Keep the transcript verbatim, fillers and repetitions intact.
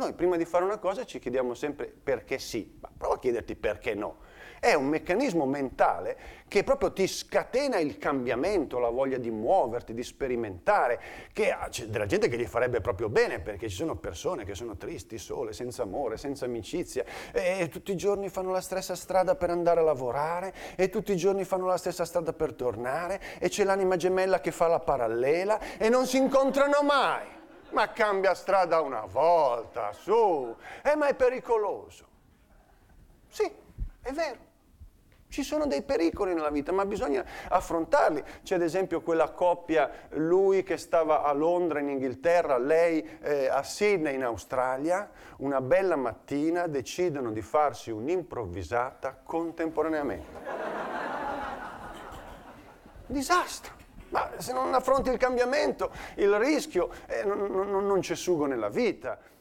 Noi prima di fare una cosa ci chiediamo sempre perché sì, ma prova a chiederti perché no. È un meccanismo mentale che proprio ti scatena il cambiamento, la voglia di muoverti, di sperimentare, che c'è della gente che gli farebbe proprio bene, perché ci sono persone che sono tristi, sole, senza amore, senza amicizia, e tutti i giorni fanno la stessa strada per andare a lavorare, e tutti i giorni fanno la stessa strada per tornare, e c'è l'anima gemella che fa la parallela, e non si incontrano mai. Ma cambia strada una volta, su! Eh, ma è pericoloso. Sì, è vero. Ci sono dei pericoli nella vita, ma bisogna affrontarli. C'è ad esempio quella coppia, lui che stava a Londra in Inghilterra, lei eh, a Sydney in Australia, una bella mattina decidono di farsi un'improvvisata contemporaneamente. Disastro! Ma se non affronti il cambiamento, il rischio, eh, non, non, non c'è sugo nella vita.